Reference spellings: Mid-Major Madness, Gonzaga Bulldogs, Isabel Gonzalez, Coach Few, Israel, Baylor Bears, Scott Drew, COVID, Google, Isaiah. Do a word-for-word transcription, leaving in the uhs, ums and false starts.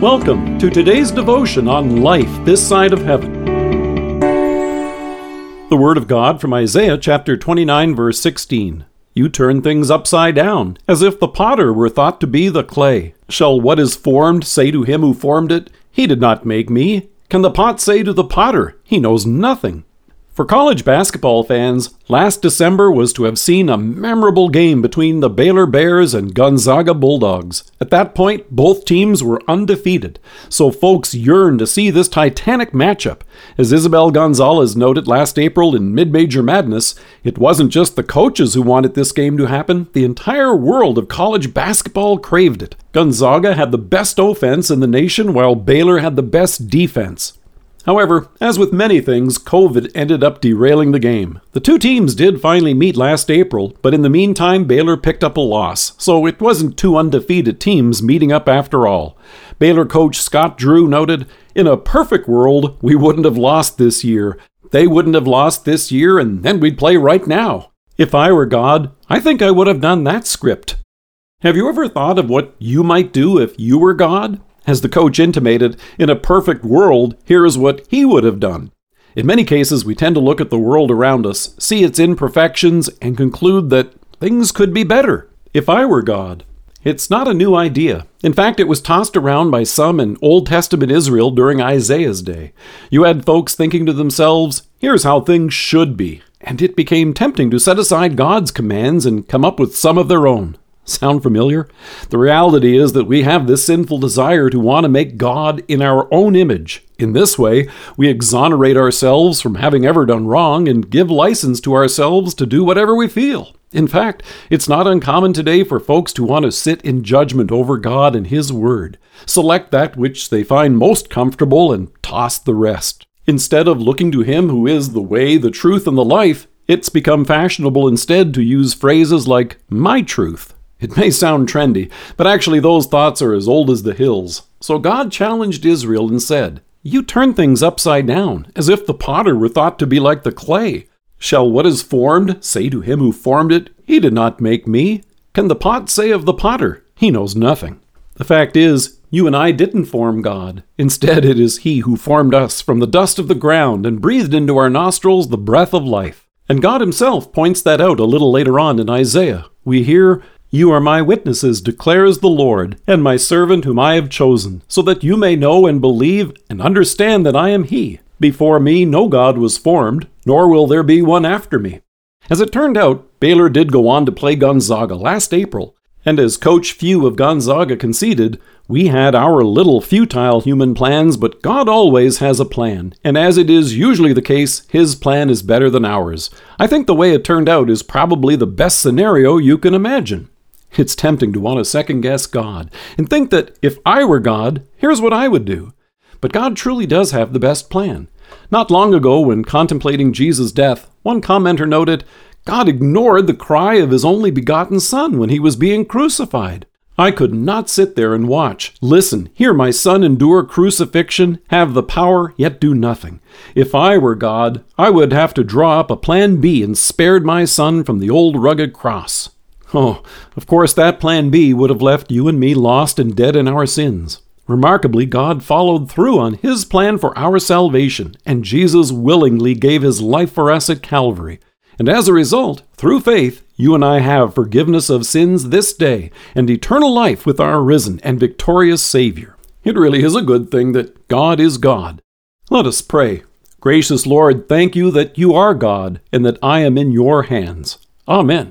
Welcome to today's devotion on life this side of heaven. The Word of God from Isaiah chapter twenty-nine, verse sixteen. You turn things upside down, as if the potter were thought to be the clay. Shall what is formed say to him who formed it, "He did not make me"? Can the pot say to the potter, "He knows nothing"? For college basketball fans, last December was to have seen a memorable game between the Baylor Bears and Gonzaga Bulldogs. At that point, both teams were undefeated, so folks yearned to see this titanic matchup. As Isabel Gonzalez noted last April in Mid-Major Madness, it wasn't just the coaches who wanted this game to happen. The entire world of college basketball craved it. Gonzaga had the best offense in the nation, while Baylor had the best defense. However, as with many things, COVID ended up derailing the game. The two teams did finally meet last April, but in the meantime, Baylor picked up a loss, so it wasn't two undefeated teams meeting up after all. Baylor coach Scott Drew noted, "In a perfect world, we wouldn't have lost this year. They wouldn't have lost this year, and then we'd play right now. If I were God, I think I would have done that script." Have you ever thought of what you might do if you were God? As the coach intimated, in a perfect world, here is what he would have done. In many cases, we tend to look at the world around us, see its imperfections, and conclude that things could be better. If I were God. It's not a new idea. In fact, it was tossed around by some in Old Testament Israel during Isaiah's day. You had folks thinking to themselves, here's how things should be. And it became tempting to set aside God's commands and come up with some of their own. Sound familiar? The reality is that we have this sinful desire to want to make God in our own image. In this way, we exonerate ourselves from having ever done wrong and give license to ourselves to do whatever we feel. In fact, it's not uncommon today for folks to want to sit in judgment over God and His Word, select that which they find most comfortable and toss the rest. Instead of looking to Him who is the way, the truth, and the life, it's become fashionable instead to use phrases like, "my truth." It may sound trendy, but actually those thoughts are as old as the hills. So God challenged Israel and said, "You turn things upside down, as if the potter were thought to be like the clay. Shall what is formed say to him who formed it, 'He did not make me'? Can the pot say of the potter, 'He knows nothing'?" The fact is, you and I didn't form God. Instead, it is He who formed us from the dust of the ground and breathed into our nostrils the breath of life. And God Himself points that out a little later on in Isaiah. We hear, "You are my witnesses, declares the Lord, and my servant whom I have chosen, so that you may know and believe and understand that I am He. Before me no God was formed, nor will there be one after me." As it turned out, Baylor did go on to play Gonzaga last April, and as Coach Few of Gonzaga conceded, "We had our little futile human plans, but God always has a plan, and as it is usually the case, His plan is better than ours. I think the way it turned out is probably the best scenario you can imagine." It's tempting to want to second-guess God and think that if I were God, here's what I would do. But God truly does have the best plan. Not long ago, when contemplating Jesus' death, one commenter noted, "God ignored the cry of His only begotten Son when He was being crucified. I could not sit there and watch, listen, hear my Son endure crucifixion, have the power, yet do nothing. If I were God, I would have to draw up a plan B and spared my Son from the old rugged cross." Oh, of course, that plan B would have left you and me lost and dead in our sins. Remarkably, God followed through on His plan for our salvation, and Jesus willingly gave His life for us at Calvary. And as a result, through faith, you and I have forgiveness of sins this day and eternal life with our risen and victorious Savior. It really is a good thing that God is God. Let us pray. Gracious Lord, thank you that you are God and that I am in your hands. Amen.